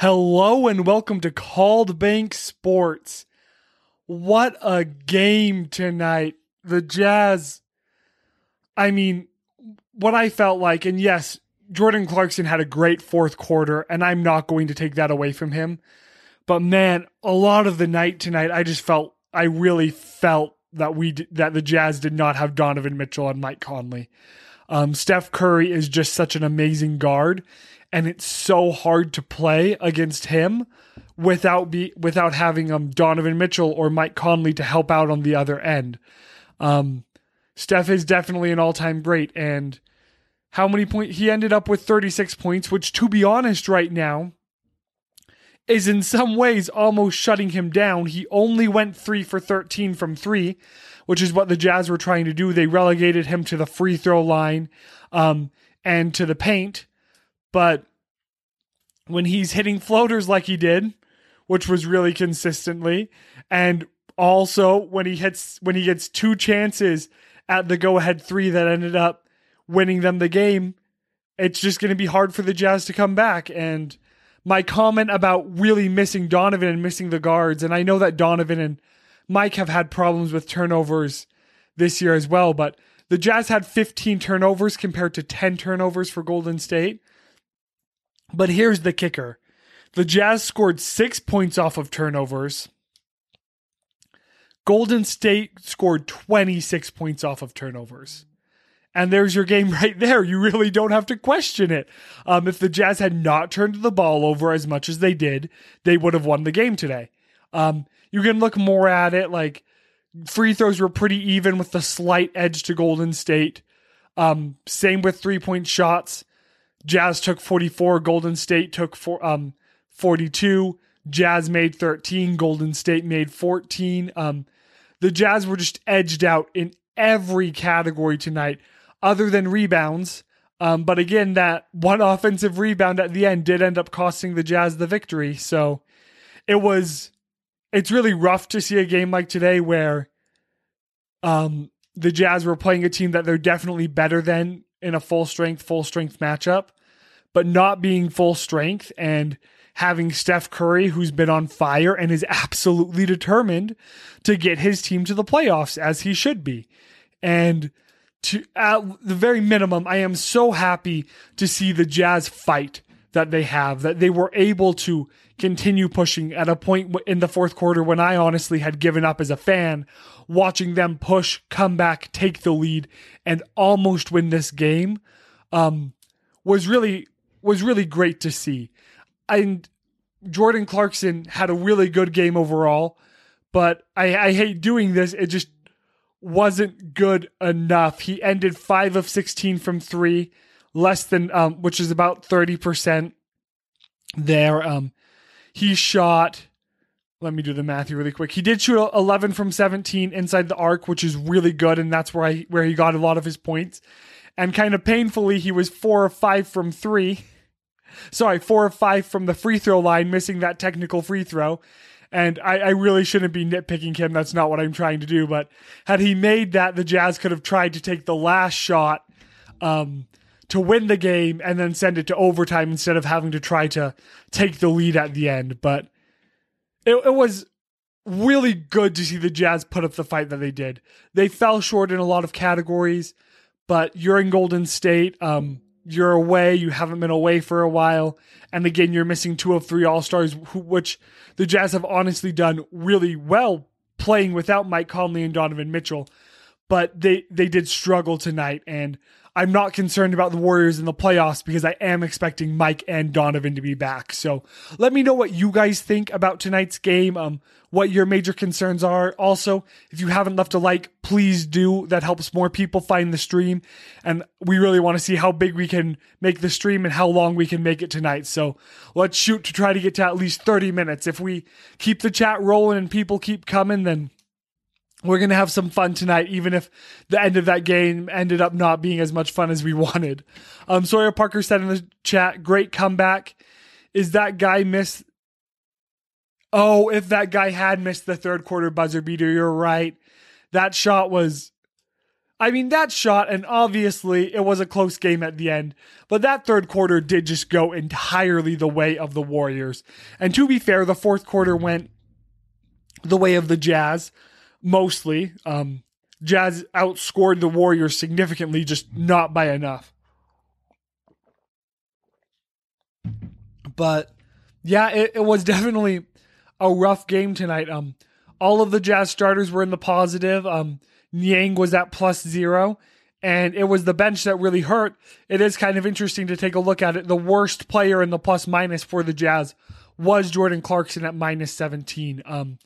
Hello and welcome to Called Bank Sports. What a game tonight. The Jazz, I mean, what I felt like, and yes, Jordan Clarkson had a great fourth quarter, and I'm not going to take that away from him. But man, a lot of the night tonight, I really felt that the Jazz did not have Donovan Mitchell and Mike Conley. Steph Curry is just such an amazing guard. And it's so hard to play against him without having Donovan Mitchell or Mike Conley to help out on the other end. Steph is definitely an all-time great. And how many points? He ended up with 36 points, which, to be honest, right now is in some ways almost shutting him down. He only went 3 for 13 from 3, which is what the Jazz were trying to do. They relegated him to the free throw line and to the paint. But when he's hitting floaters like he did, which was really consistently, and also when he gets two chances at the go-ahead three that ended up winning them the game, it's just going to be hard for the Jazz to come back. And my comment about really missing Donovan and missing the guards, and I know that Donovan and Mike have had problems with turnovers this year as well, but the Jazz had 15 turnovers compared to 10 turnovers for Golden State. But here's the kicker. The Jazz scored 6 points off of turnovers. Golden State scored 26 points off of turnovers. And there's your game right there. You really don't have to question it. If the Jazz had not turned the ball over as much as they did, they would have won the game today. You can look more at it. Like, free throws were pretty even with the slight edge to Golden State. Same with three-point shots. Jazz took 44, Golden State took 42, Jazz made 13, Golden State made 14. The Jazz were just edged out in every category tonight other than rebounds. But again, that one offensive rebound at the end did end up costing the Jazz the victory. So it's really rough to see a game like today where the Jazz were playing a team that they're definitely better than in a full strength matchup, but not being full strength and having Steph Curry, who's been on fire and is absolutely determined to get his team to the playoffs, as he should be. And to at the very minimum, I am so happy to see the Jazz fight that they have, that they were able to continue pushing at a point in the fourth quarter when I honestly had given up as a fan, watching them push, come back, take the lead, and almost win this game was really great to see. And Jordan Clarkson had a really good game overall, but I hate doing this. It just wasn't good enough. He ended 5 of 16 from 3, less than, which is about 30% there. He shot, let me do the math here really quick. He did shoot 11 from 17 inside the arc, which is really good. And that's where he got a lot of his points. And kind of painfully, he was 4 of 5 from 3. 4 of 5 from the free throw line, missing that technical free throw. And I really shouldn't be nitpicking him. That's not what I'm trying to do. But had he made that, the Jazz could have tried to take the last shot, to win the game and then send it to overtime instead of having to try to take the lead at the end. But it was really good to see the Jazz put up the fight that they did. They fell short in a lot of categories, but you're in Golden State. You're away. You haven't been away for a while. And again, you're missing 2 of 3 All-Stars, which the Jazz have honestly done really well playing without Mike Conley and Donovan Mitchell. But they did struggle tonight, and I'm not concerned about the Warriors in the playoffs because I am expecting Mike and Donovan to be back. So let me know what you guys think about tonight's game, what your major concerns are. Also, if you haven't left a like, please do. That helps more people find the stream, and we really want to see how big we can make the stream and how long we can make it tonight. So let's shoot to try to get to at least 30 minutes. If we keep the chat rolling and people keep coming, then we're going to have some fun tonight, even if the end of that game ended up not being as much fun as we wanted. Sawyer Parker said in the chat, great comeback. Is that guy missed? Oh, if that guy had missed the third quarter buzzer beater, you're right. That shot was, I mean, that shot, and obviously it was a close game at the end, but that third quarter did just go entirely the way of the Warriors. And to be fair, the fourth quarter went the way of the Jazz, mostly. Jazz outscored the Warriors significantly, just not by enough. But yeah, it was definitely a rough game tonight. All of the Jazz starters were in the positive. Nyang was at +0, and it was the bench that really hurt. It is kind of interesting to take a look at it. The worst player in the plus-minus for the Jazz was Jordan Clarkson at -17.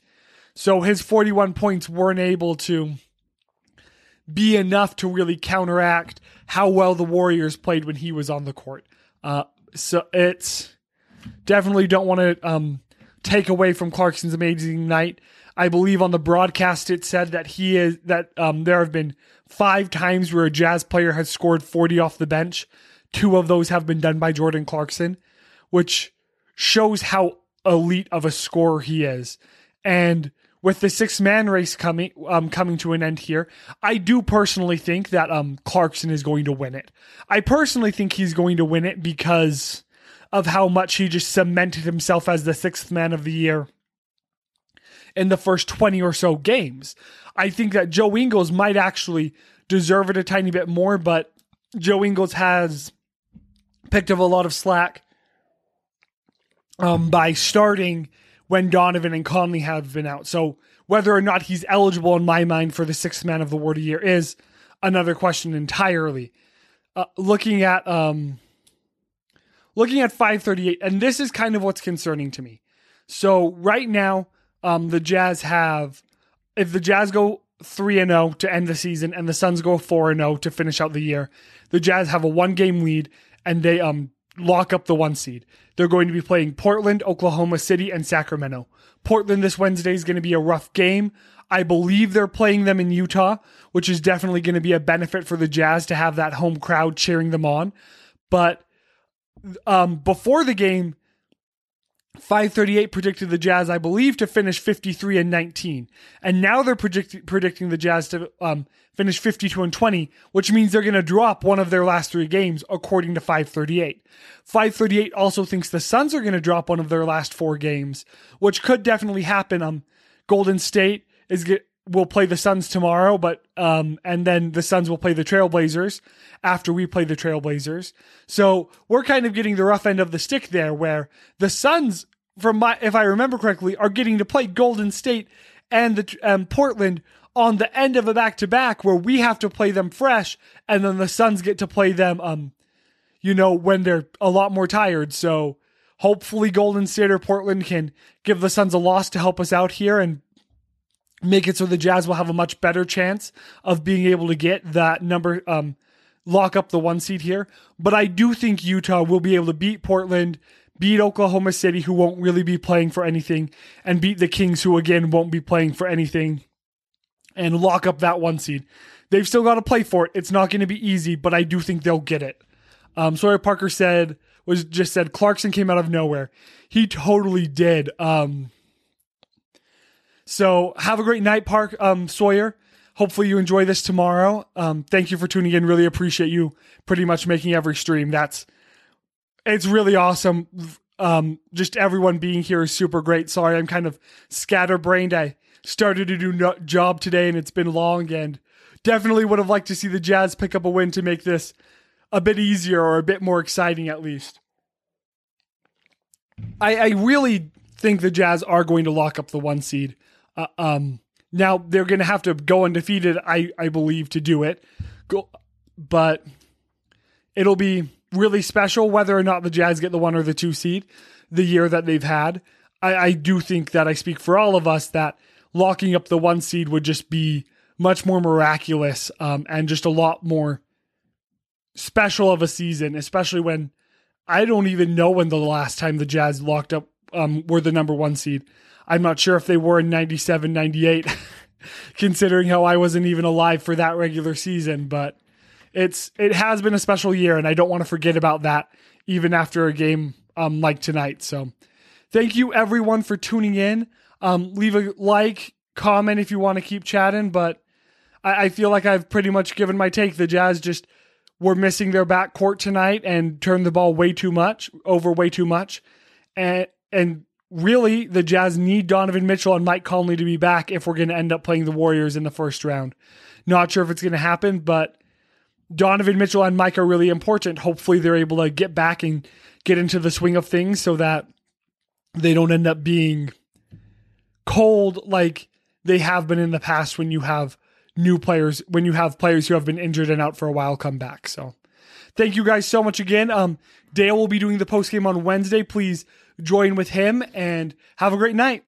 So his 41 points weren't able to be enough to really counteract how well the Warriors played when he was on the court. So it's definitely don't want to take away from Clarkson's amazing night. I believe on the broadcast it said that there have been 5 times where a Jazz player has scored 40 off the bench. 2 of those have been done by Jordan Clarkson, which shows how elite of a scorer he is. And with the 6-man race coming to an end here, I do personally think that Clarkson is going to win it. I personally think he's going to win it because of how much he just cemented himself as the 6th man of the year in the first 20 or so games. I think that Joe Ingles might actually deserve it a tiny bit more, but Joe Ingles has picked up a lot of slack by starting when Donovan and Conley have been out. So whether or not he's eligible in my mind for the 6th man of the Award of the Year is another question entirely. Looking at 538, and this is kind of what's concerning to me. So right now, the Jazz have, if the Jazz go 3-0 to end the season and the Suns go 4-0 to finish out the year, the Jazz have a 1-game lead and they lock up the 1 seed. They're going to be playing Portland, Oklahoma City, and Sacramento. Portland this Wednesday is going to be a rough game. I believe they're playing them in Utah, which is definitely going to be a benefit for the Jazz to have that home crowd cheering them on. But before the game, 538 predicted the Jazz, I believe, to finish 53-19, and now they're predicting the Jazz to finish 52-20, which means they're going to drop one of their last 3 games, according to 538. 538 also thinks the Suns are going to drop one of their last 4 games, which could definitely happen. Golden State will play the Suns tomorrow, but and then the Suns will play the Trailblazers after we play the Trailblazers. So we're kind of getting the rough end of the stick there, where the Suns, if I remember correctly, are getting to play Golden State and Portland on the end of a back-to-back, where we have to play them fresh, and then the Suns get to play them, when they're a lot more tired. So hopefully Golden State or Portland can give the Suns a loss to help us out here and make it so the Jazz will have a much better chance of being able to get that number, lock up the 1 seed here. But I do think Utah will be able to beat Portland, beat Oklahoma City, who won't really be playing for anything, and beat the Kings, who again won't be playing for anything, and lock up that 1 seed. They've still got to play for it. It's not going to be easy, but I do think they'll get it. Sawyer Parker said Clarkson came out of nowhere. He totally did. So have a great night, Sawyer. Hopefully you enjoy this tomorrow. Thank you for tuning in. Really appreciate you pretty much making every stream. It's really awesome. Just everyone being here is super great. Sorry, I'm kind of scatterbrained. I started a new job today and it's been long, and definitely would have liked to see the Jazz pick up a win to make this a bit easier or a bit more exciting at least. I really think the Jazz are going to lock up the 1 seed. Now they're going to have to go undefeated, I believe, to do it. But it'll be really special whether or not the Jazz get the 1 or the 2 seed the year that they've had. I do think that I speak for all of us that locking up the 1 seed would just be much more miraculous and just a lot more special of a season, especially when I don't even know when the last time the Jazz locked up were the number 1 seed. I'm not sure if they were in 97, 98, considering how I wasn't even alive for that regular season, but it has been a special year, and I don't want to forget about that even after a game like tonight. So thank you everyone for tuning in. Leave a like, comment if you want to keep chatting, but I feel like I've pretty much given my take. The Jazz just were missing their backcourt tonight and turned the ball way too much, over way too much. And really, the Jazz need Donovan Mitchell and Mike Conley to be back if we're going to end up playing the Warriors in the first round. Not sure if it's going to happen, but Donovan Mitchell and Mike are really important. Hopefully they're able to get back and get into the swing of things so that they don't end up being cold like they have been in the past when you have new players, when you have players who have been injured and out for a while come back. So thank you guys so much again. Dale will be doing the post game on Wednesday. Please join with him and have a great night.